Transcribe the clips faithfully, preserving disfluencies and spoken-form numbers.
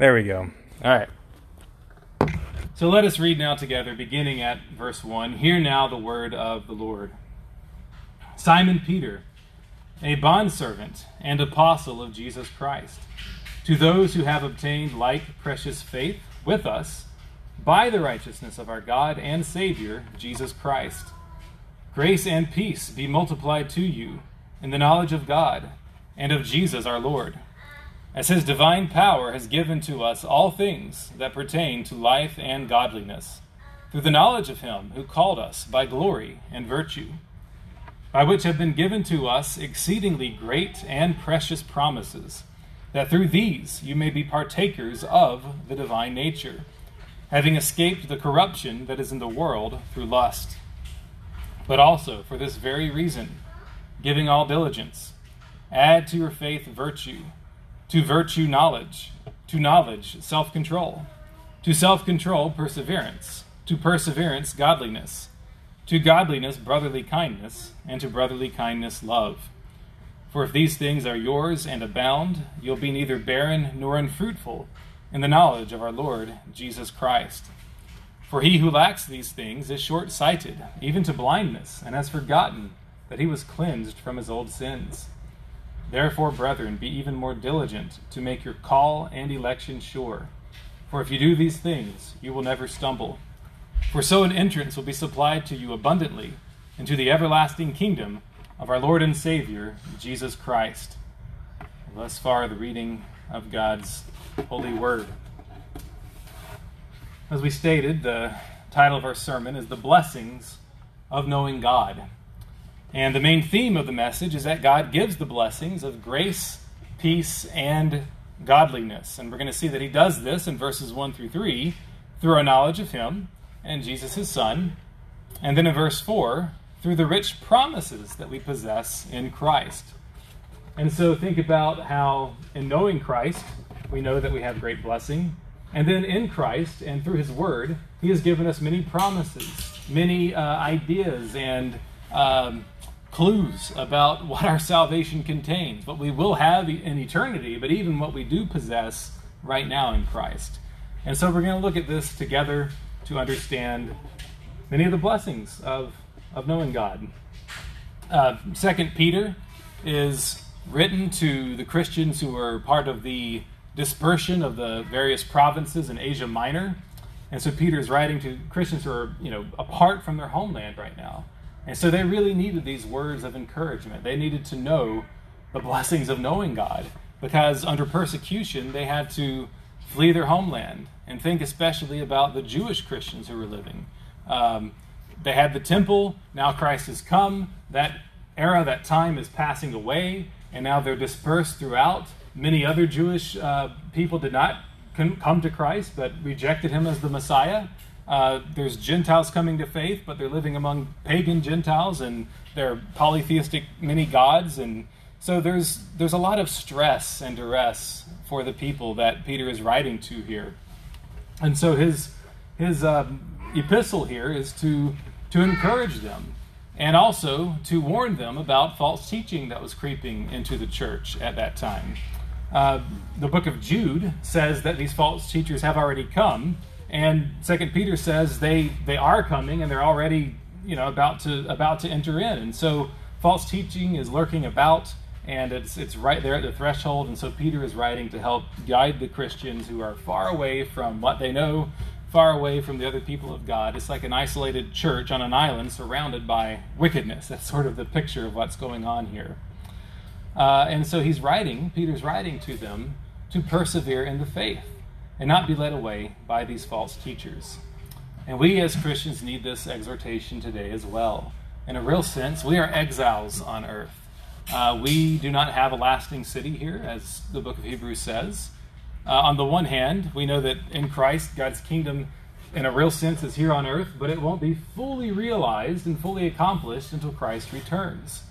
There we go. All right. So let us read now together, beginning at verse one. Hear now the word of the Lord. Simon Peter, a bondservant and apostle of Jesus Christ, to those who have obtained like precious faith with us by the righteousness of our God and Savior, Jesus Christ. Grace and peace be multiplied to you in the knowledge of God and of Jesus our Lord, as his divine power has given to us all things that pertain to life and godliness, through the knowledge of him who called us by glory and virtue, by which have been given to us exceedingly great and precious promises, that through these you may be partakers of the divine nature, having escaped the corruption that is in the world through lust. But also, for this very reason, giving all diligence, add to your faith virtue, to virtue knowledge, to knowledge self-control, to self-control perseverance, to perseverance godliness, to godliness brotherly kindness, and to brotherly kindness love. For if these things are yours and abound, you'll be neither barren nor unfruitful in the knowledge of our Lord Jesus Christ. For he who lacks these things is short-sighted, even to blindness, and has forgotten that he was cleansed from his old sins. Therefore, brethren, be even more diligent to make your call and election sure. For if you do these things, you will never stumble. For so an entrance will be supplied to you abundantly into the everlasting kingdom of our Lord and Savior, Jesus Christ. Thus far, the reading of God's holy word. As we stated, the title of our sermon is The Blessings of Knowing God. And the main theme of the message is that God gives the blessings of grace, peace, and godliness. And we're going to see that he does this in verses one through three through our knowledge of him and Jesus his Son. And then in verse four, through the rich promises that we possess in Christ. And so think about how in knowing Christ, we know that we have great blessing. And then in Christ and through his word, he has given us many promises, many uh, ideas and um clues about what our salvation contains, what we will have in eternity, but even what we do possess right now in Christ. And so we're going to look at this together to understand many of the blessings of, of knowing God. Uh, Second Peter is written to the Christians who were part of the dispersion of the various provinces in Asia Minor. And so Peter is writing to Christians who are, you know, apart from their homeland right now. And so they really needed these words of encouragement. They needed to know the blessings of knowing God, because under persecution, they had to flee their homeland. And think especially about the Jewish Christians who were living. Um, they had the temple. Now Christ has come. That era, that time is passing away. And now they're dispersed throughout. Many other Jewish uh, people did not come to Christ, but rejected him as the Messiah. Uh, there's Gentiles coming to faith, but they're living among pagan Gentiles, and they're polytheistic many gods. And so there's there's a lot of stress and duress for the people that Peter is writing to here. And so his his um, epistle here is to to encourage them, and also to warn them about false teaching that was creeping into the church at that time. Uh, the book of Jude says that these false teachers have already come. And Second Peter says they, they are coming, and they're already, you know, about to about to enter in. And so false teaching is lurking about, and it's it's right there at the threshold. And so Peter is writing to help guide the Christians who are far away from what they know, far away from the other people of God. It's like an isolated church on an island surrounded by wickedness. That's sort of the picture of what's going on here. Uh, and so he's writing, Peter's writing to them to persevere in the faith and not be led away by these false teachers. And we as Christians need this exhortation today as well. In a real sense, we are exiles on earth. Uh, we do not have a lasting city here, as the book of Hebrews says. Uh, on the one hand, we know that in Christ, God's kingdom, in a real sense, is here on earth, but it won't be fully realized and fully accomplished until Christ returns.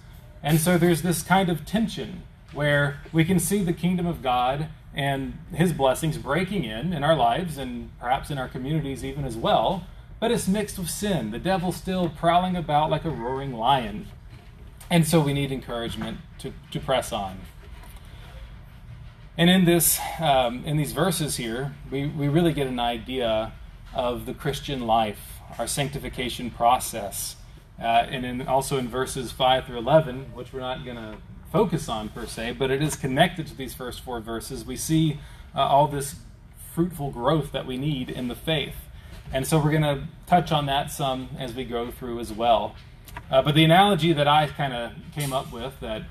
And so there's this kind of tension where we can see the kingdom of God and his blessings breaking in in our lives and perhaps in our communities even as well, but it's mixed with sin. The devil's still prowling about like a roaring lion. And so we need encouragement to, to press on. And in this, um, in these verses here, we, we really get an idea of the Christian life, our sanctification process. Uh, and in, also in verses five through eleven, which we're not going to focus on per se, but it is connected to these first four verses, we see uh, all this fruitful growth that we need in the faith. And so we're going to touch on that some as we go through as well. Uh, but the analogy that I kind of came up with that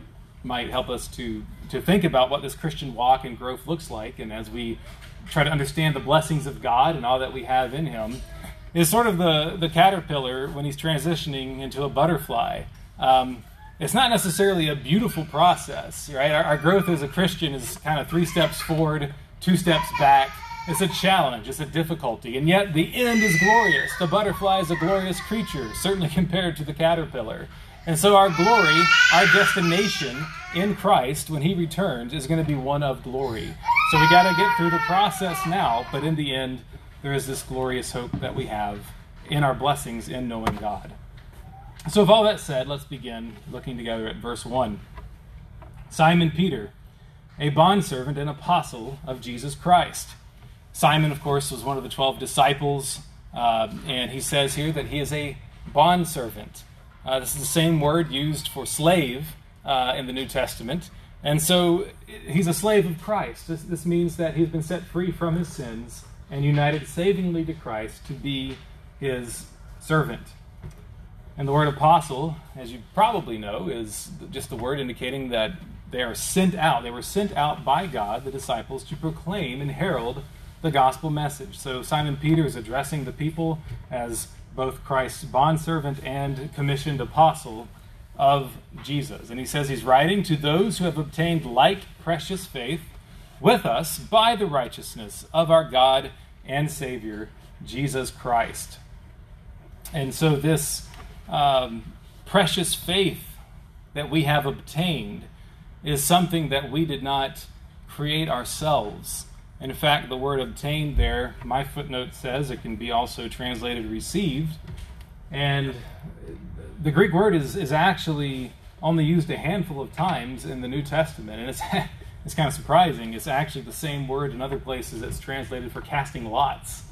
might help us to, to think about what this Christian walk and growth looks like, and as we try to understand the blessings of God and all that we have in Him, is sort of the, the caterpillar when he's transitioning into a butterfly. Um, it's not necessarily a beautiful process, right? Our, our growth as a Christian is kind of three steps forward, two steps back. It's a challenge, it's a difficulty, and yet the end is glorious. The butterfly is a glorious creature, certainly compared to the caterpillar. And so our glory, our destination in Christ when He returns, is going to be one of glory. So we got to get through the process now, but in the end, there is this glorious hope that we have in our blessings in knowing God. So with all that said, let's begin looking together at verse one. Simon Peter, a bondservant and apostle of Jesus Christ. Simon, of course, was one of the twelve disciples, uh, and he says here that he is a bondservant. Uh, this is the same word used for slave uh, in the New Testament. And so he's a slave of Christ. This, this means that he's been set free from his sins and united savingly to Christ to be His servant. And the word apostle, as you probably know, is just the word indicating that they are sent out. They were sent out by God, the disciples, to proclaim and herald the gospel message. So Simon Peter is addressing the people as both Christ's bondservant and commissioned apostle of Jesus. And he says he's writing to those who have obtained like precious faith with us by the righteousness of our God and Savior, Jesus Christ. And so this um, precious faith that we have obtained is something that we did not create ourselves. In fact, the word obtained there, my footnote says, it can be also translated received. And the Greek word is, is actually only used a handful of times in the New Testament. And it's, it's kind of surprising. It's actually the same word in other places that's translated for casting lots.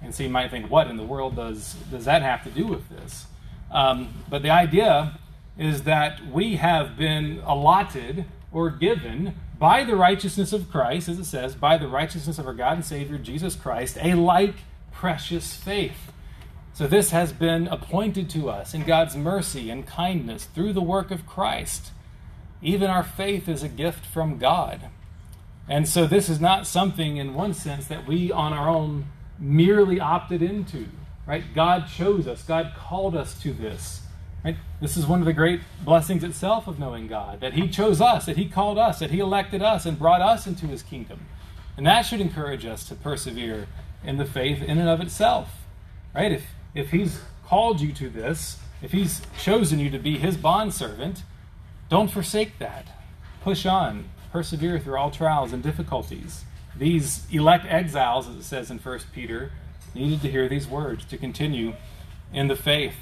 And so you might think, what in the world does, does that have to do with this? Um, but the idea is that we have been allotted or given by the righteousness of Christ, as it says, by the righteousness of our God and Savior, Jesus Christ, a like precious faith. So this has been appointed to us in God's mercy and kindness through the work of Christ. Even our faith is a gift from God. And so this is not something, in one sense, that we on our own merely opted into, right? God chose us. God called us to this. Right? This is one of the great blessings itself of knowing God, that He chose us, that He called us, that He elected us and brought us into His kingdom. And that should encourage us to persevere in the faith in and of itself. Right? If, if He's called you to this, if He's chosen you to be His bondservant, don't forsake that. Push on. Persevere through all trials and difficulties. These elect exiles, as it says in First Peter, needed to hear these words to continue in the faith.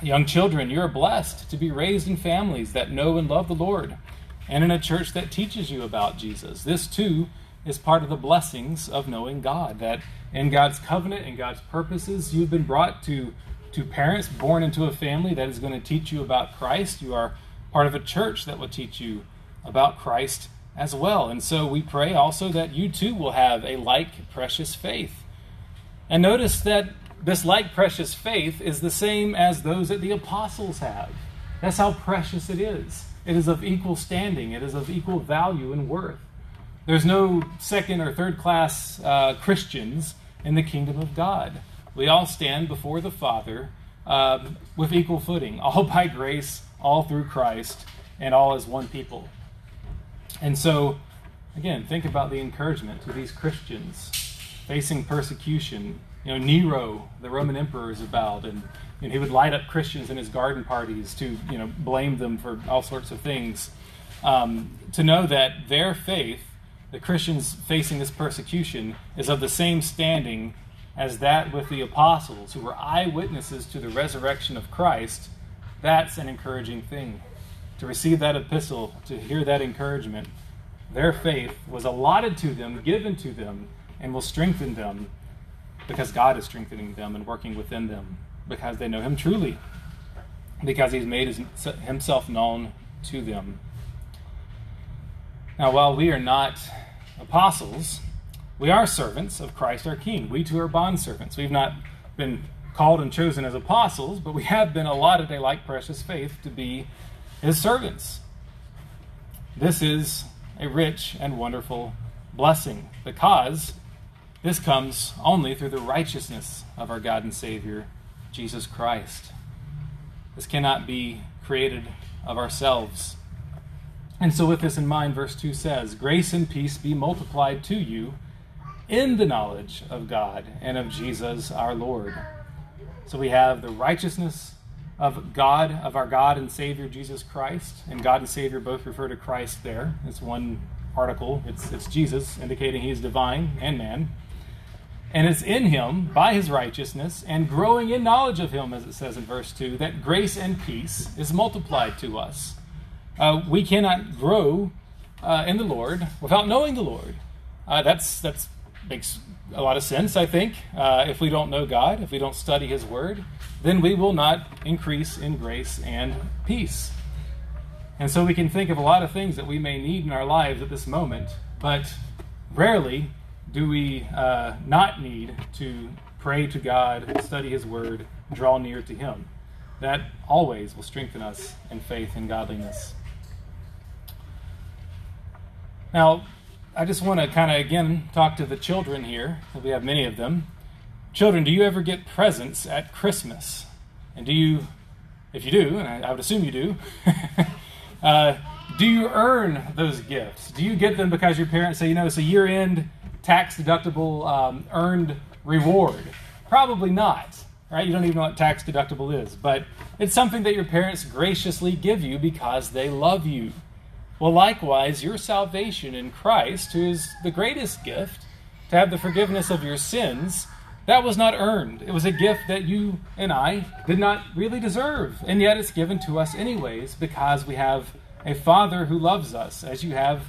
Young children, you are blessed to be raised in families that know and love the Lord, and in a church that teaches you about Jesus. This, too, is part of the blessings of knowing God, that in God's covenant and God's purposes, you've been brought to, to parents born into a family that is going to teach you about Christ. You are part of a church that will teach you about Christ as well. And so we pray also that you, too, will have a like precious faith. And notice that this like precious faith is the same as those that the apostles have. That's how precious it is. It is of equal standing. It is of equal value and worth. There's no second or third class uh, Christians in the kingdom of God. We all stand before the Father uh, with equal footing, all by grace, all through Christ, and all as one people. And so, again, think about the encouragement to these Christians facing persecution. You know, Nero, the Roman emperor, is about, and, and he would light up Christians in his garden parties to, you know, blame them for all sorts of things. Um, to know that their faith, the Christians facing this persecution, is of the same standing as that with the apostles, who were eyewitnesses to the resurrection of Christ, that's an encouraging thing. To receive that epistle, to hear that encouragement, Their faith was allotted to them, given to them, and will strengthen them because God is strengthening them and working within them because they know him truly, because he's made his, himself known to them. Now, while we are not apostles, we are servants of Christ our King. We too are bondservants. We've not been called and chosen as apostles, but we have been allotted a like precious faith to be his servants. This is a rich and wonderful blessing because this comes only through the righteousness of our God and Savior, Jesus Christ. This cannot be created of ourselves. And so with this in mind, verse two says, "Grace and peace be multiplied to you in the knowledge of God and of Jesus our Lord." So we have the righteousness of God, of our God and Savior, Jesus Christ. And God and Savior both refer to Christ there. It's one article. It's, it's Jesus, indicating he is divine and man. And it's in him, by his righteousness, and growing in knowledge of him, as it says in verse two, that grace and peace is multiplied to us. Uh, we cannot grow uh, in the Lord without knowing the Lord. Uh, that's that's makes a lot of sense, I think. Uh, if we don't know God, if we don't study his word, then we will not increase in grace and peace. And so we can think of a lot of things that we may need in our lives at this moment, but rarely do we uh, not need to pray to God, study his word, draw near to him. That always will strengthen us in faith and godliness. Now, I just want to kind of, again, talk to the children here. We have many of them. Children, do you ever get presents at Christmas? And do you, if you do, and I, I would assume you do, uh, do you earn those gifts? Do you get them because your parents say, you know, it's a year-end, tax-deductible, um, earned reward? Probably not, right? You don't even know what tax-deductible is. But it's something that your parents graciously give you because they love you. Well, likewise, your salvation in Christ, who is the greatest gift, to have the forgiveness of your sins, that was not earned. It was a gift that you and I did not really deserve. And yet it's given to us anyways because we have a Father who loves us. As you have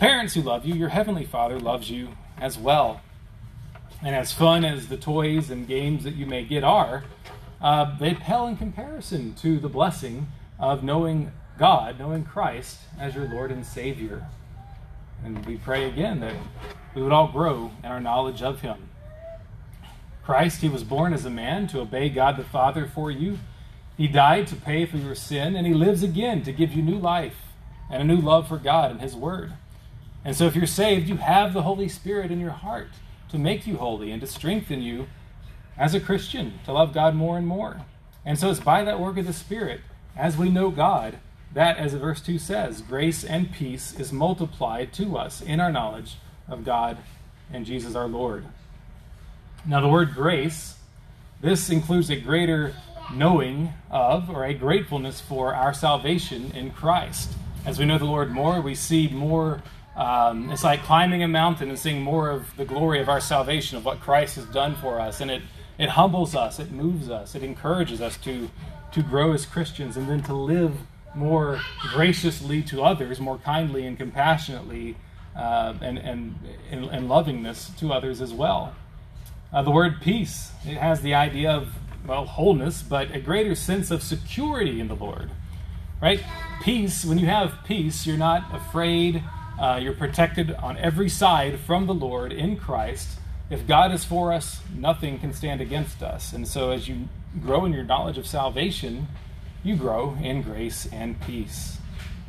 parents who love you, your Heavenly Father loves you as well. And as fun as the toys and games that you may get are, uh, they pale in comparison to the blessing of knowing God, knowing Christ as your Lord and Savior. And we pray again that we would all grow in our knowledge of him. Christ, he was born as a man to obey God the Father for you. He died to pay for your sin, and he lives again to give you new life and a new love for God and his word. And so if you're saved, you have the Holy Spirit in your heart to make you holy and to strengthen you as a Christian, to love God more and more. And so it's by that work of the Spirit, as we know God, that, as verse two says, grace and peace is multiplied to us in our knowledge of God and Jesus our Lord. Now, the word grace, this includes a greater knowing of or a gratefulness for our salvation in Christ. As we know the Lord more, we see more. Um, it's like climbing a mountain and seeing more of the glory of our salvation, of what Christ has done for us. And it, it humbles us, it moves us, it encourages us to, to grow as Christians and then to live more graciously to others, more kindly and compassionately uh, and, and, and, and lovingness to others as well. Uh, the word peace, it has the idea of, well, wholeness, but a greater sense of security in the Lord, right? Peace, when you have peace, you're not afraid, uh, you're protected on every side from the Lord in Christ. If God is for us, nothing can stand against us. And so as you grow in your knowledge of salvation, you grow in grace and peace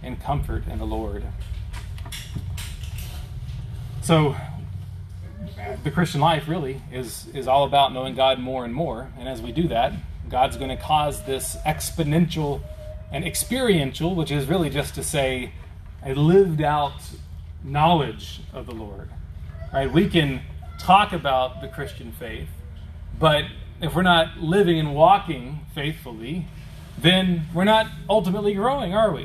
and comfort in the Lord. So the Christian life really is, is all about knowing God more and more. And as we do that, God's going to cause this exponential and experiential, which is really just to say a lived out knowledge of the Lord. Right? We can talk about the Christian faith, but if we're not living and walking faithfully, then we're not ultimately growing, are we?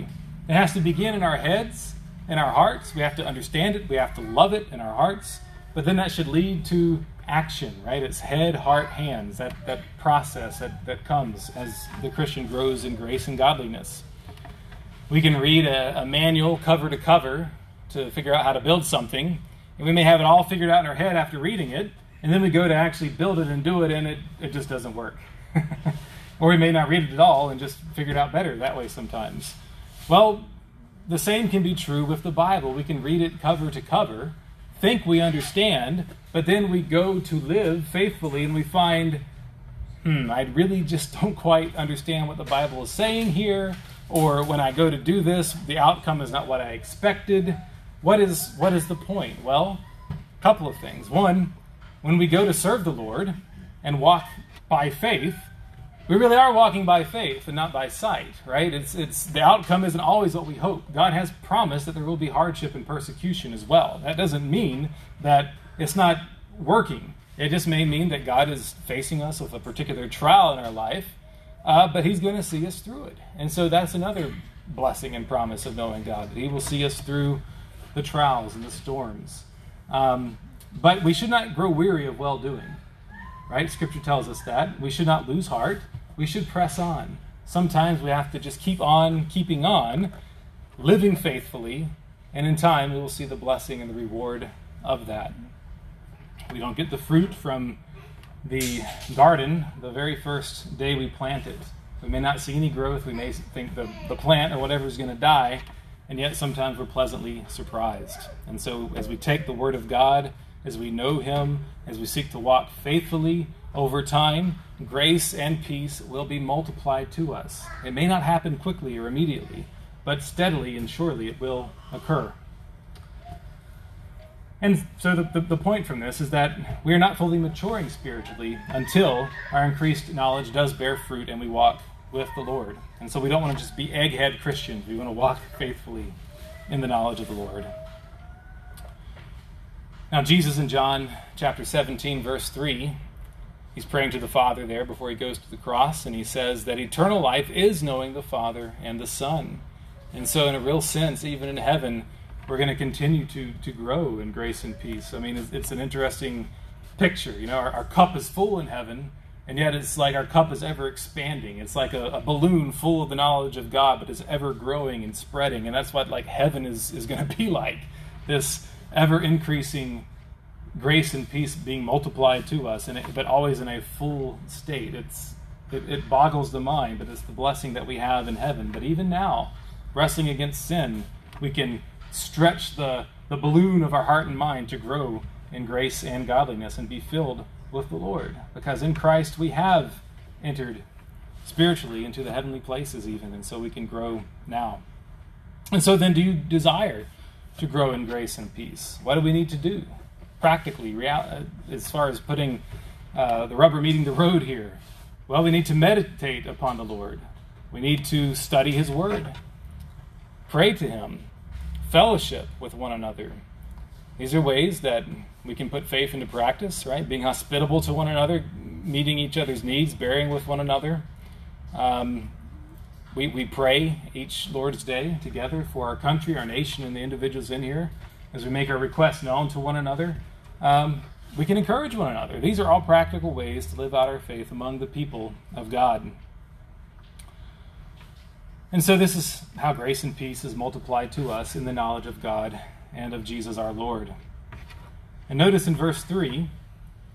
It has to begin in our heads, in our hearts. We have to understand it. We have to love it in our hearts. But then that should lead to action, right? It's head, heart, hands, that, that process that, that comes as the Christian grows in grace and godliness. We can read a, a manual cover to cover to figure out how to build something, and we may have it all figured out in our head after reading it, and then we go to actually build it and do it, and it, it just doesn't work. Or we may not read it at all and just figure it out better that way sometimes. Well, the same can be true with the Bible. We can read it cover to cover, think we understand, but then we go to live faithfully and we find, hmm, I really just don't quite understand what the Bible is saying here, or when I go to do this, the outcome is not what I expected. What is, what is the point? Well, a couple of things. One, when we go to serve the Lord and walk by faith, we really are walking by faith and not by sight, right? It's, it's, the outcome isn't always what we hope. God has promised that there will be hardship and persecution as well. That doesn't mean that it's not working. It just may mean that God is facing us with a particular trial in our life, uh, but he's going to see us through it. And so that's another blessing and promise of knowing God, that he will see us through the trials and the storms. Um, but we should not grow weary of well-doing, right? Scripture tells us that. We should not lose heart. We should press on. Sometimes we have to just keep on keeping on, living faithfully, and in time we will see the blessing and the reward of that. We don't get the fruit from the garden the very first day we plant it. We may not see any growth. We may think the, the plant or whatever is going to die, and yet sometimes we're pleasantly surprised. And so as we take the Word of God, as we know him, as we seek to walk faithfully over time, grace and peace will be multiplied to us. It may not happen quickly or immediately, but steadily and surely it will occur. And so the, the, the point from this is that we are not fully maturing spiritually until our increased knowledge does bear fruit and we walk with the Lord. And so we don't want to just be egghead Christians. We want to walk faithfully in the knowledge of the Lord. Now, Jesus in John chapter seventeen, verse three, he's praying to the Father there before he goes to the cross, and he says that eternal life is knowing the Father and the Son. And so in a real sense, even in heaven, we're going to continue to to grow in grace and peace. I mean, it's, it's an interesting picture. You know, our, our cup is full in heaven, and yet it's like our cup is ever expanding. It's like a, a balloon full of the knowledge of God, but it's ever growing and spreading. And that's what like heaven is, is going to be like, this ever-increasing grace and peace being multiplied to us, and it, but always in a full state. It's, it, it boggles the mind, but it's the blessing that we have in heaven. But even now, wrestling against sin, we can stretch the, the balloon of our heart and mind to grow in grace and godliness and be filled with the Lord. Because in Christ we have entered spiritually into the heavenly places even, and so we can grow now. And so then, do you desire to grow in grace and peace? What do we need to do practically, real, as far as putting uh, the rubber meeting the road here? Well, we need to meditate upon the Lord. We need to study his word, pray to him, fellowship with one another. These are ways that we can put faith into practice, right? Being hospitable to one another, meeting each other's needs, bearing with one another. Um, We, we pray each Lord's Day together for our country, our nation, and the individuals in here. As we make our requests known to one another, um, we can encourage one another. These are all practical ways to live out our faith among the people of God. And so this is how grace and peace is multiplied to us in the knowledge of God and of Jesus our Lord. And notice in verse three,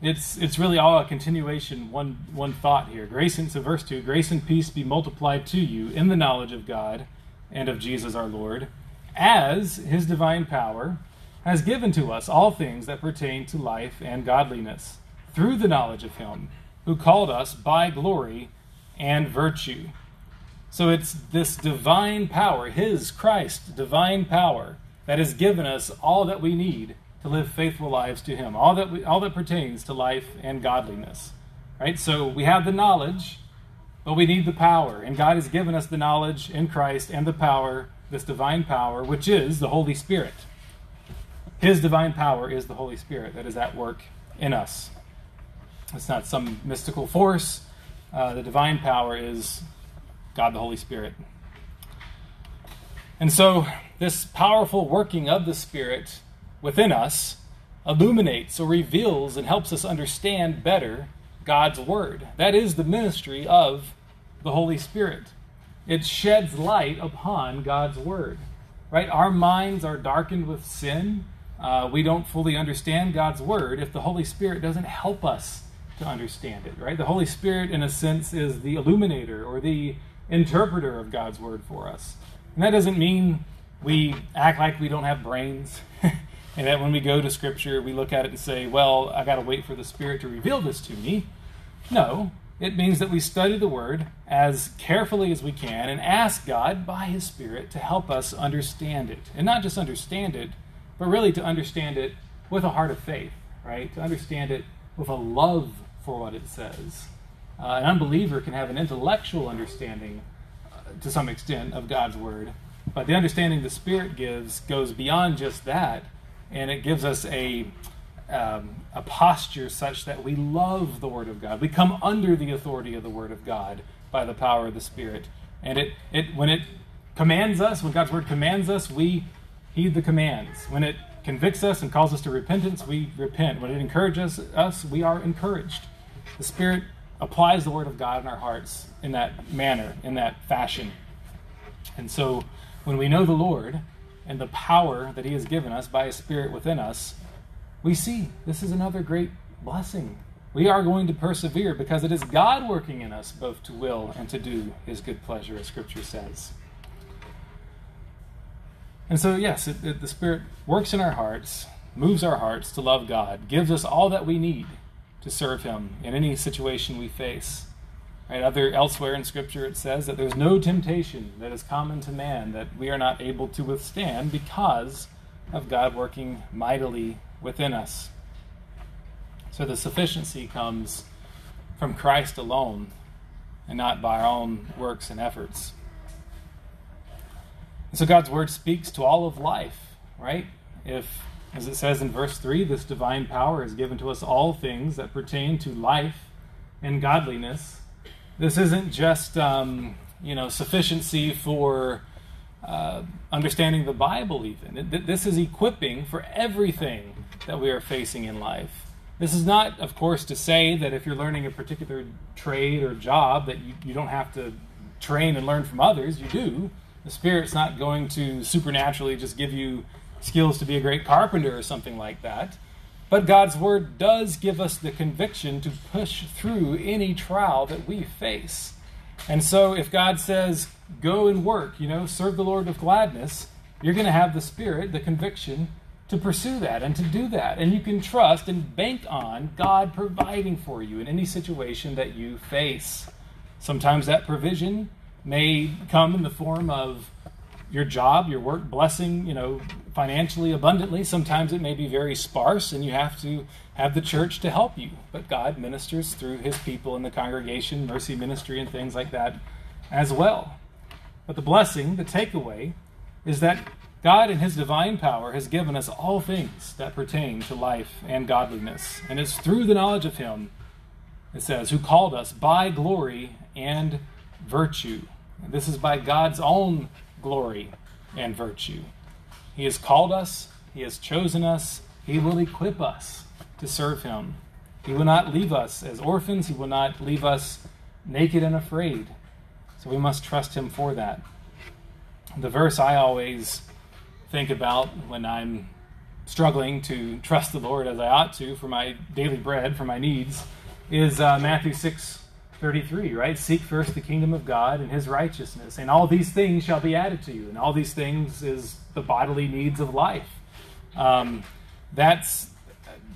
It's, it's really all a continuation, one, one thought here. Grace and, so verse two, grace and peace be multiplied to you in the knowledge of God and of Jesus our Lord, as his divine power has given to us all things that pertain to life and godliness, through the knowledge of him who called us by glory and virtue. So it's this divine power, his, Christ's divine power, that has given us all that we need to live faithful lives to him, all that we, all that pertains to life and godliness, right? So we have the knowledge, but we need the power. And God has given us the knowledge in Christ and the power, this divine power, which is the Holy Spirit. His divine power is the Holy Spirit that is at work in us. It's not some mystical force. Uh, the divine power is God, the Holy Spirit. And so this powerful working of the Spirit within us illuminates or reveals and helps us understand better God's word. That is the ministry of the Holy Spirit. It sheds light upon God's word. right? Our minds are darkened with sin. Uh, we don't fully understand God's word if the Holy Spirit doesn't help us to understand it, right? The Holy Spirit, in a sense, is the illuminator or the interpreter of God's word for us. And that doesn't mean we act like we don't have brains and that when we go to Scripture, we look at it and say, well, I got to wait for the Spirit to reveal this to me. No, it means that we study the Word as carefully as we can and ask God by His Spirit to help us understand it. And not just understand it, but really to understand it with a heart of faith, right? To understand it with a love for what it says. Uh, an unbeliever can have an intellectual understanding uh, to some extent of God's Word, but the understanding the Spirit gives goes beyond just that, and it gives us a um, a posture such that we love the Word of God. We come under the authority of the Word of God by the power of the Spirit. And it it when it commands us, when God's Word commands us, we heed the commands. When it convicts us and calls us to repentance, we repent. When it encourages us, we are encouraged. The Spirit applies the Word of God in our hearts in that manner, in that fashion. And so when we know the Lord and the power that He has given us by His Spirit within us, we see this is another great blessing. We are going to persevere because it is God working in us both to will and to do His good pleasure, as Scripture says. And so, yes, it, it, the Spirit works in our hearts, moves our hearts to love God, gives us all that we need to serve Him in any situation we face. Right, other, elsewhere in Scripture it says that there's no temptation that is common to man that we are not able to withstand because of God working mightily within us. So the sufficiency comes from Christ alone and not by our own works and efforts. And so God's Word speaks to all of life, right? If, as it says in verse three, this divine power is given to us all things that pertain to life and godliness. This isn't just, um, you know, sufficiency for uh, understanding the Bible even. It, this is equipping for everything that we are facing in life. This is not, of course, to say that if you're learning a particular trade or job that you, you don't have to train and learn from others. You do. The Spirit's not going to supernaturally just give you skills to be a great carpenter or something like that. But God's Word does give us the conviction to push through any trial that we face. And so if God says, go and work, you know, serve the Lord with gladness, you're going to have the Spirit, the conviction to pursue that and to do that. And you can trust and bank on God providing for you in any situation that you face. Sometimes that provision may come in the form of your job, your work, blessing, you know, financially abundantly. Sometimes it may be very sparse and you have to have the church to help you. But God ministers through His people in the congregation, mercy ministry and things like that as well. But the blessing, the takeaway, is that God in His divine power has given us all things that pertain to life and godliness. And it's through the knowledge of Him, it says, who called us by glory and virtue. And this is by God's own glory and virtue. He has called us, He has chosen us, He will equip us to serve Him. He will not leave us as orphans, He will not leave us naked and afraid. So we must trust Him for that. The verse I always think about when I'm struggling to trust the Lord as I ought to for my daily bread, for my needs, is uh, Matthew six thirty-three, right? Seek first the kingdom of God and His righteousness, and all these things shall be added to you. And all these things is the bodily needs of life. Um, that's,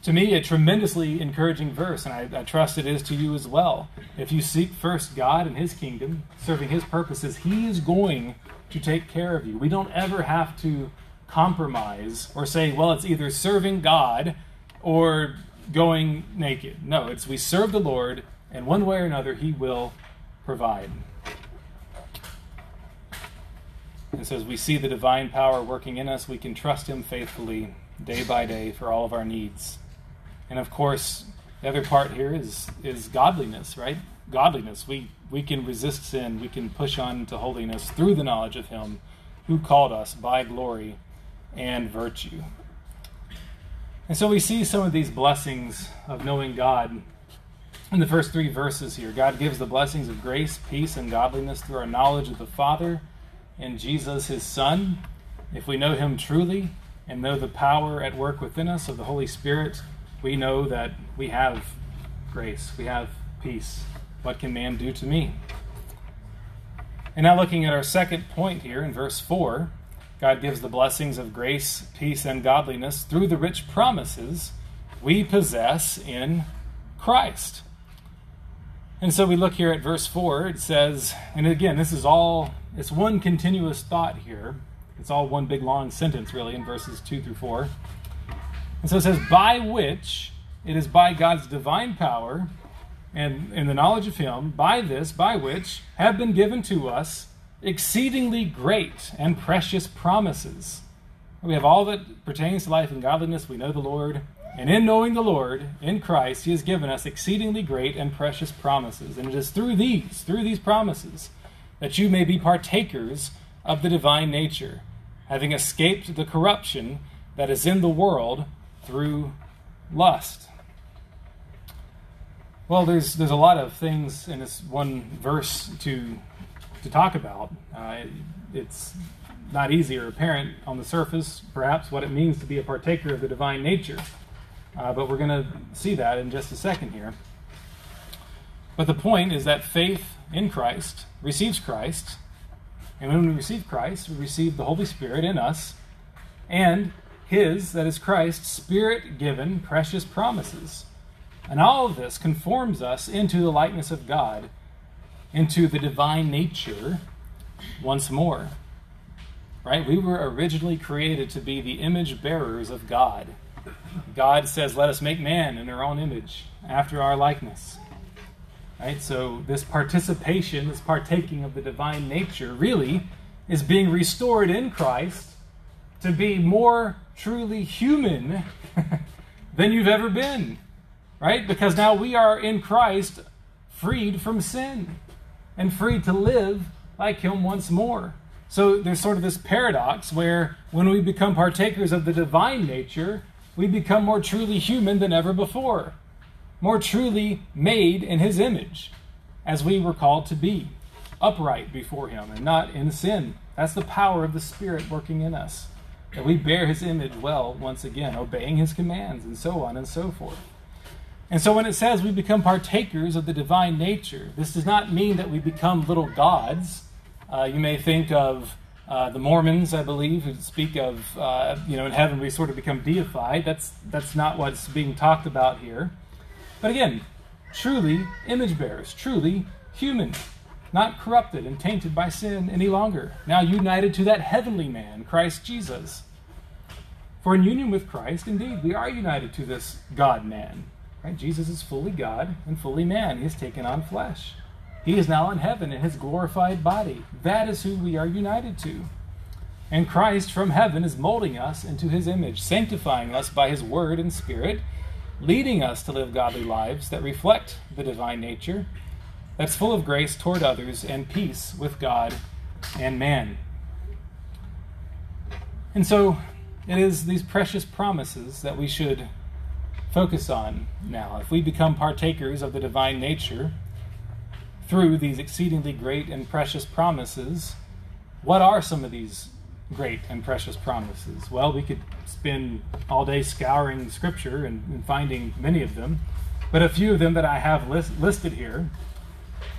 to me, a tremendously encouraging verse, and I, I trust it is to you as well. If you seek first God and His kingdom, serving His purposes, He is going to take care of you. We don't ever have to compromise or say, well, it's either serving God or going naked. No, it's we serve the Lord, and one way or another, He will provide. And so as we see the divine power working in us, we can trust Him faithfully day by day for all of our needs. And of course, the other part here is, is godliness, right? Godliness. We, we can resist sin. We can push on to holiness through the knowledge of Him who called us by glory and virtue. And so we see some of these blessings of knowing God in the first three verses here. God gives the blessings of grace, peace, and godliness through our knowledge of the Father and Jesus, His Son. If we know him truly and know the power at work within us of the Holy Spirit, we know that we have grace, we have peace. What can man do to me? And now looking at our second point here in verse four, God gives the blessings of grace, peace, and godliness through the rich promises we possess in Christ. And so we look here at verse four, it says, and again, this is all, it's one continuous thought here. It's all one big long sentence, really, in verses two through four. And so it says, by which, it is by God's divine power and in the knowledge of him, by this, by which, have been given to us exceedingly great and precious promises. We have all that pertains to life and godliness. We know the Lord. And in knowing the Lord, in Christ, he has given us exceedingly great and precious promises. And it is through these, through these promises, that you may be partakers of the divine nature, having escaped the corruption that is in the world through lust. Well, there's there's a lot of things in this one verse to to talk about. Uh, it, it's not easy or apparent on the surface, perhaps, what it means to be a partaker of the divine nature. Uh, but we're going to see that in just a second here. But the point is that faith in Christ receives Christ, and when we receive Christ, we receive the Holy Spirit in us, and his, that is Christ, Spirit-given precious promises. And all of this conforms us into the likeness of God, into the divine nature once more. Right? We were originally created to be the image bearers of God. God says, let us make man in our own image, after our likeness. Right? So this participation, this partaking of the divine nature, really is being restored in Christ to be more truly human than you've ever been. Right? Because now we are in Christ freed from sin and free to live like him once more. So there's sort of this paradox where when we become partakers of the divine nature, we become more truly human than ever before, more truly made in his image, as we were called to be, upright before him and not in sin. That's the power of the Spirit working in us, that we bear his image well once again, obeying his commands and so on and so forth. And so when it says we become partakers of the divine nature, this does not mean that we become little gods. Uh, you may think of uh, the Mormons, I believe, who speak of, uh, you know, in heaven we sort of become deified. That's, that's not what's being talked about here. But again, truly image bearers, truly human, not corrupted and tainted by sin any longer, now united to that heavenly man, Christ Jesus. For in union with Christ, indeed, we are united to this God-man. Right? Jesus is fully God and fully man. He has taken on flesh. He is now in heaven in his glorified body. That is who we are united to. And Christ from heaven is molding us into his image, sanctifying us by his word and Spirit, leading us to live godly lives that reflect the divine nature that's full of grace toward others and peace with God and man. And so it is these precious promises that we should focus on now. If we become partakers of the divine nature through these exceedingly great and precious promises, what are some of these great and precious promises? Well, we could spend all day scouring Scripture and, and finding many of them, but a few of them that I have list, listed here.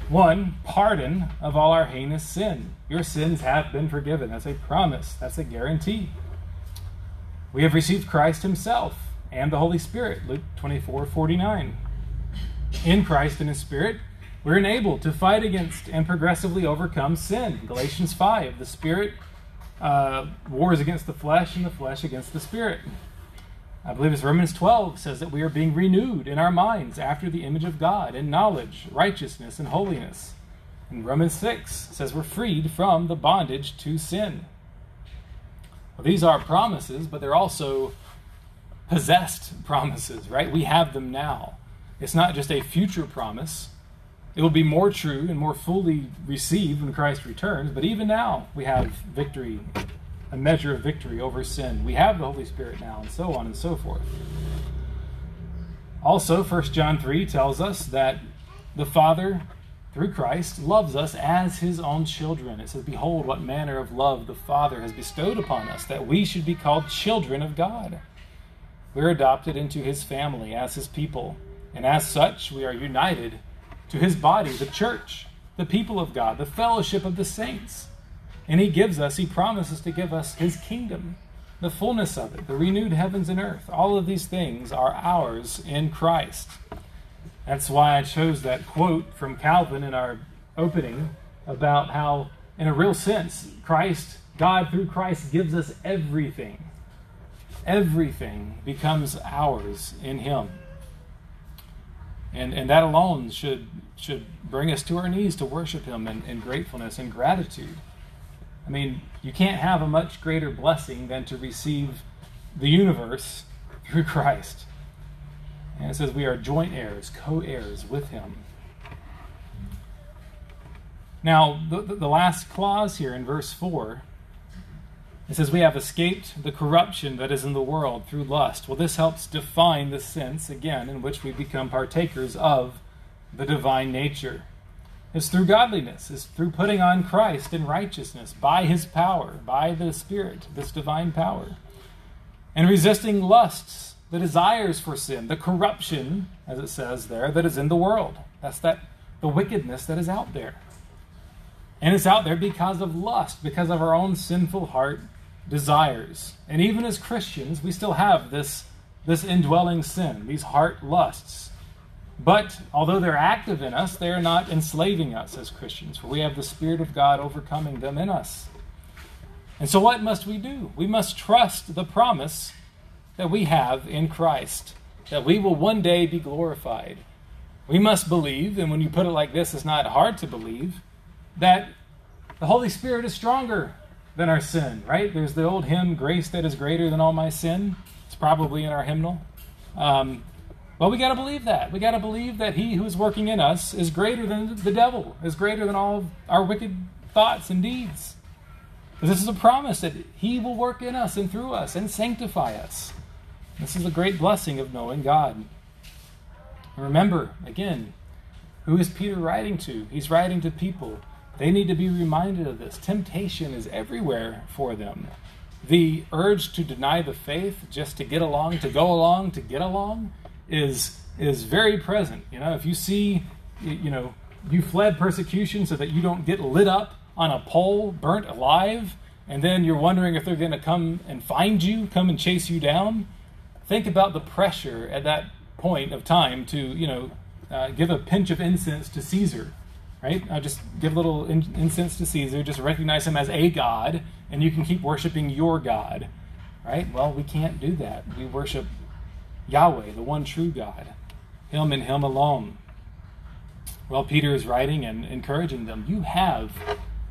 One, pardon of all our heinous sin. Your sins have been forgiven. That's a promise. That's a guarantee. We have received Christ himself and the Holy Spirit, Luke twenty-four forty-nine. In Christ and his Spirit, we're enabled to fight against and progressively overcome sin, Galatians five. The Spirit uh, wars against the flesh and the flesh against the Spirit. I believe it's Romans twelve says that we are being renewed in our minds after the image of God in knowledge, righteousness, and holiness. And Romans six says we're freed from the bondage to sin. Well, these are promises, but they're also possessed promises, right? We have them now. It's not just a future promise. It will be more true and more fully received when Christ returns, but even now we have victory, a measure of victory over sin. We have the Holy Spirit now, and so on and so forth. Also, First John three tells us that the Father through Christ, loves us as his own children. It says, behold, what manner of love the Father has bestowed upon us, that we should be called children of God. We're adopted into his family as his people, and as such, we are united to his body, the church, the people of God, the fellowship of the saints. And he gives us, he promises to give us his kingdom, the fullness of it, the renewed heavens and earth. All of these things are ours in Christ. That's why I chose that quote from Calvin in our opening about how, in a real sense, Christ, God through Christ gives us everything. Everything becomes ours in him. And, and that alone should, should bring us to our knees to worship him in, in gratefulness and gratitude. I mean, you can't have a much greater blessing than to receive the universe through Christ. And it says we are joint heirs, co-heirs with him. Now, the, the last clause here in verse four, it says we have escaped the corruption that is in the world through lust. Well, this helps define the sense, again, in which we become partakers of the divine nature. It's through godliness. It's through putting on Christ in righteousness by his power, by the Spirit, this divine power. And resisting lusts, the desires for sin, the corruption, as it says there, that is in the world. That's that the wickedness that is out there. And it's out there because of lust, because of our own sinful heart desires. And even as Christians, we still have this, this indwelling sin, these heart lusts. But although they're active in us, they are not enslaving us as Christians, for we have the Spirit of God overcoming them in us. And so what must we do? We must trust the promise that we have in Christ, that we will one day be glorified. We must believe, and when you put it like this, it's not hard to believe, that the Holy Spirit is stronger than our sin, right? There's the old hymn, Grace That Is Greater Than All My Sin. It's probably in our hymnal. Um, well, we got to believe that. We got to believe that he who is working in us is greater than the devil, is greater than all of our wicked thoughts and deeds. This is a promise that he will work in us and through us and sanctify us. This is a great blessing of knowing God. And remember, again, who is Peter writing to? He's writing to people. They need to be reminded of this. Temptation is everywhere for them. The urge to deny the faith just to get along, to go along, to get along is, is very present. You know, if you see, you know, you fled persecution so that you don't get lit up on a pole, burnt alive, and then you're wondering if they're going to come and find you, come and chase you down. Think about the pressure at that point of time to, you know, uh, give a pinch of incense to Caesar, right? Uh, just give a little in incense to Caesar, just recognize him as a god, and you can keep worshiping your God, right? Well, we can't do that. We worship Yahweh, the one true God, him and him alone. Well, Peter is writing and encouraging them. You have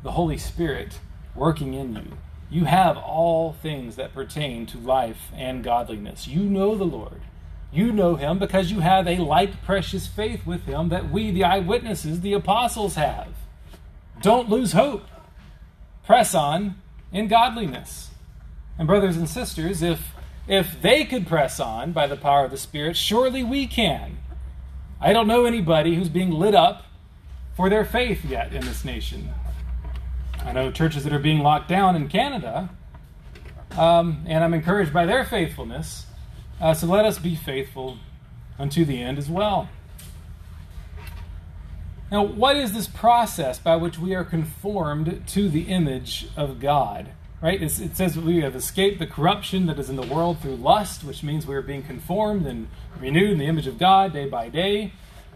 the Holy Spirit working in you. You have all things that pertain to life and godliness. You know the Lord. You know him because you have a like precious faith with him that we, the eyewitnesses, the apostles, have. Don't lose hope. Press on in godliness. And brothers and sisters, if, if they could press on by the power of the Spirit, surely we can. I don't know anybody who's being lit up for their faith yet in this nation. I know churches that are being locked down in Canada, um, and I'm encouraged by their faithfulness. Uh, so let us be faithful unto the end as well. Now, what is this process by which we are conformed to the image of God? Right? It's, it says we have escaped the corruption that is in the world through lust, which means we are being conformed and renewed in the image of God day by day.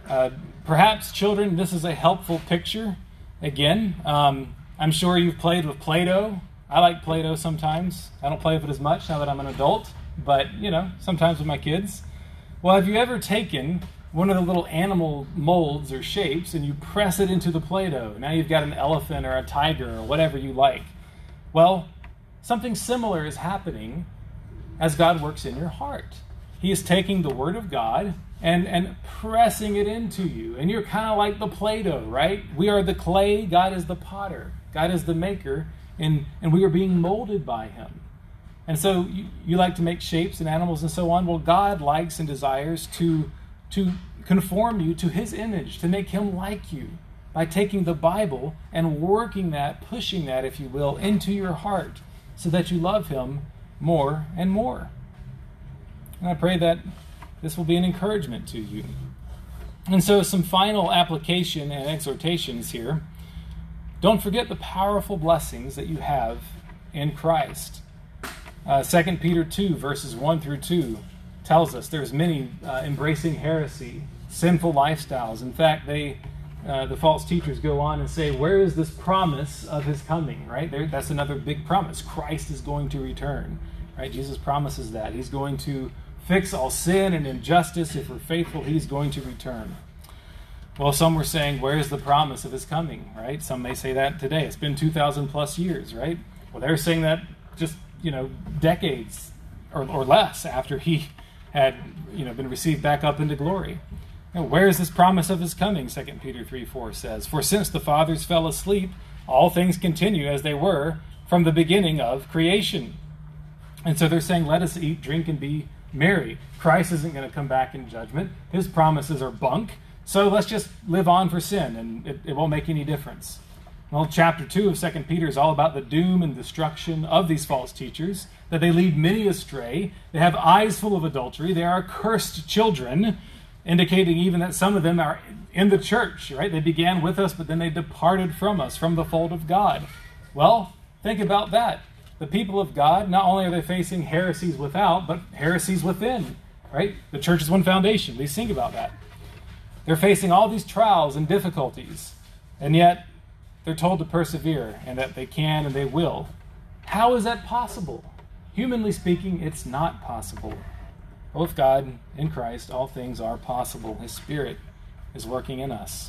Uh, perhaps, children, this is a helpful picture. Again, um, I'm sure you've played with Play-Doh. I like Play-Doh sometimes. I don't play with it as much now that I'm an adult, but, you know, sometimes with my kids. Well, have you ever taken one of the little animal molds or shapes and you press it into the Play-Doh? Now you've got an elephant or a tiger or whatever you like. Well, something similar is happening as God works in your heart. He is taking the Word of God and, and pressing it into you. And you're kind of like the Play-Doh, right? We are the clay, God is the potter. God is the maker, and, and we are being molded by him. And so you, you like to make shapes and animals and so on. Well, God likes and desires to, to conform you to his image, to make him like you. by taking the Bible and working that, pushing that, if you will, into your heart so that you love Him more and more. And I pray that this will be an encouragement to you. And so some final application and exhortations here. Don't forget the powerful blessings that you have in Christ. Uh, Second Peter two, verses one through two, tells us there's many uh, embracing heresy, sinful lifestyles. In fact, they uh, the false teachers go on and say, where is this promise of His coming, right? There, that's another big promise. Christ is going to return, right? Jesus promises that. He's going to fix all sin and injustice. If we're faithful, He's going to return. Well, some were saying, where is the promise of His coming, right? Some may say that today. It's been two thousand plus years, right? Well, they're saying that just, you know, decades or, or less after He had, you know, been received back up into glory. Now, where is this promise of His coming, Second Peter three four says? For since the fathers fell asleep, all things continue as they were from the beginning of creation. And so they're saying, let us eat, drink, and be merry. Christ isn't going to come back in judgment. His promises are bunk. So let's just live on for sin, and it, it won't make any difference. Well, chapter two of Second Peter is all about the doom and destruction of these false teachers, that they lead many astray. They have eyes full of adultery. They are cursed children, indicating even that some of them are in the church, right? They began with us, but then they departed from us, from the fold of God. Well, think about that. The people of God, not only are they facing heresies without, but heresies within, right? The church is one foundation. We sing about that. They're facing all these trials and difficulties, and yet they're told to persevere and that they can and they will. How is that possible? Humanly speaking, it's not possible. But with God in Christ, all things are possible. His Spirit is working in us.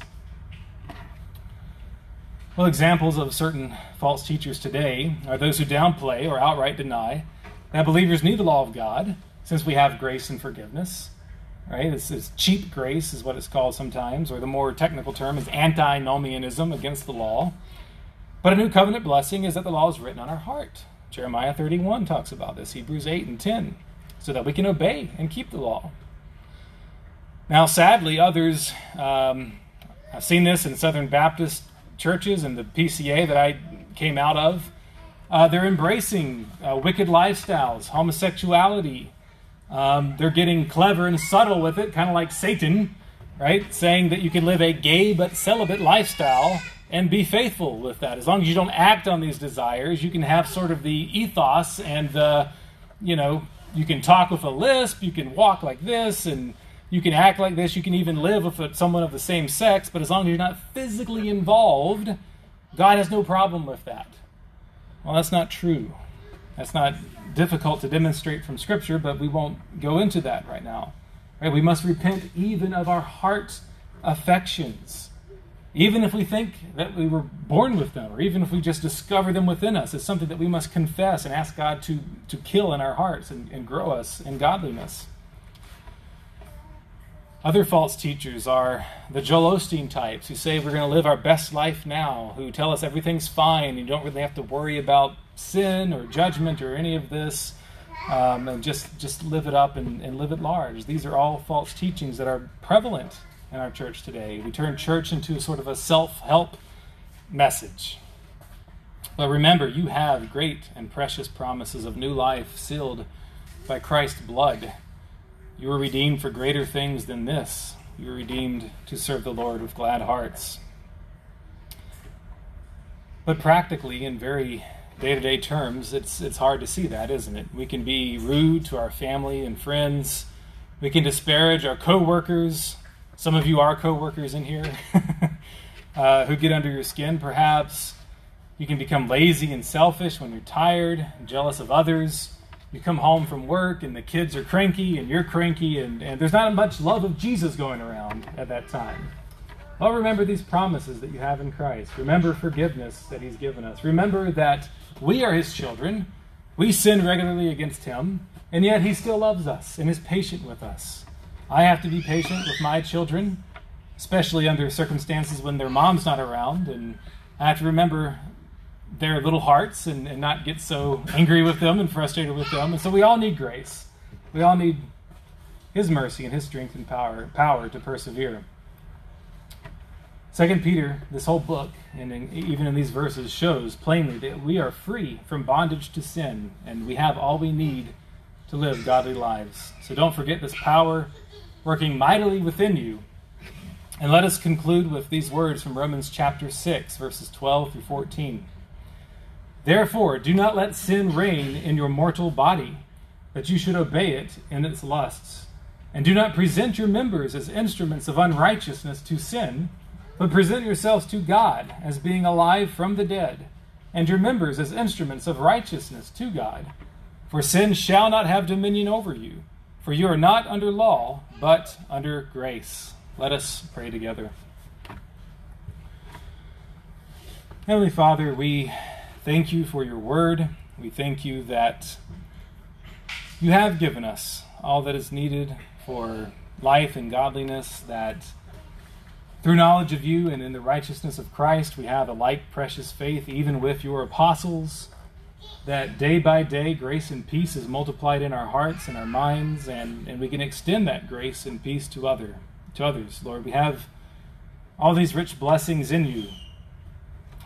Well, examples of certain false teachers today are those who downplay or outright deny that believers need the law of God since we have grace and forgiveness, right? This is cheap grace is what it's called sometimes, or the more technical term is antinomianism, against the law. But a new covenant blessing is that the law is written on our heart. Jeremiah thirty-one talks about this, Hebrews eight and ten, so that we can obey and keep the law. Now, sadly, others, um, I've seen this in Southern Baptist churches and the P C A that I came out of, uh, they're embracing uh, wicked lifestyles, homosexuality. Um, they're getting clever and subtle with it, kind of like Satan, right? Saying that you can live a gay but celibate lifestyle and be faithful with that. As long as you don't act on these desires, you can have sort of the ethos and the, you know, you can talk with a lisp, you can walk like this, and you can act like this, you can even live with someone of the same sex, but as long as you're not physically involved, God has no problem with that. Well, that's not true. That's not difficult to demonstrate from Scripture, but we won't go into that right now. Right? We must repent even of our heart affections, even if we think that we were born with them, or even if we just discover them within us. It's something that we must confess and ask God to, to kill in our hearts and, and grow us in godliness. Other false teachers are the Joel Osteen types, who say we're going to live our best life now, who tell us everything's fine, and you don't really have to worry about sin or judgment or any of this, um, and just, just live it up and, and live it large. These are all false teachings that are prevalent in our church today. We turn church into sort of a self-help message. But remember, you have great and precious promises of new life sealed by Christ's blood. You were redeemed for greater things than this. You were redeemed to serve the Lord with glad hearts. But practically, in very day-to-day terms, it's it's hard to see that, isn't it? We can be rude to our family and friends. We can disparage our co-workers. Some of you are co-workers in here uh, who get under your skin, perhaps. You can become lazy and selfish when you're tired, jealous of others. You come home from work and the kids are cranky and you're cranky, and, and there's not much love of Jesus going around at that time. Well, remember these promises that you have in Christ. Remember forgiveness that He's given us. Remember that we are His children. We sin regularly against Him, and yet He still loves us and is patient with us. I have to be patient with my children, especially under circumstances when their mom's not around, and I have to remember their little hearts and, and not get so angry with them and frustrated with them. And so we all need grace. We all need His mercy and His strength and power, power to persevere. Second Peter, this whole book, and in, even in these verses, shows plainly that we are free from bondage to sin, and we have all we need to live godly lives. So don't forget this power working mightily within you. And let us conclude with these words from Romans chapter six, verses twelve through fourteen. Therefore, do not let sin reign in your mortal body, but you should obey it in its lusts. And do not present your members as instruments of unrighteousness to sin, but present yourselves to God as being alive from the dead, and your members as instruments of righteousness to God. For sin shall not have dominion over you, for you are not under law, but under grace. Let us pray together. Heavenly Father, we thank you for your word. We thank you that you have given us all that is needed for life and godliness, that through knowledge of you and in the righteousness of Christ, we have a like precious faith, even with your apostles, that day by day grace and peace is multiplied in our hearts and our minds, and, and we can extend that grace and peace to, other, to others. Lord, we have all these rich blessings in you.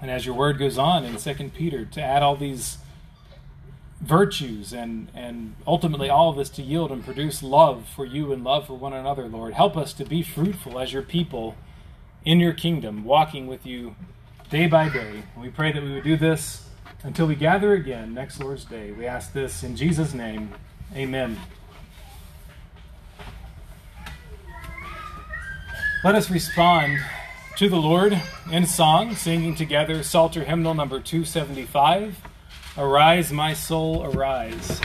And as your word goes on in Second Peter, to add all these virtues and, and ultimately all of this to yield and produce love for you and love for one another, Lord, help us to be fruitful as your people in your kingdom, walking with you day by day. And we pray that we would do this until we gather again next Lord's Day. We ask this in Jesus' name. Amen. Let us respond to the Lord in song, singing together Psalter Hymnal number two seventy-five, Arise, My Soul, Arise.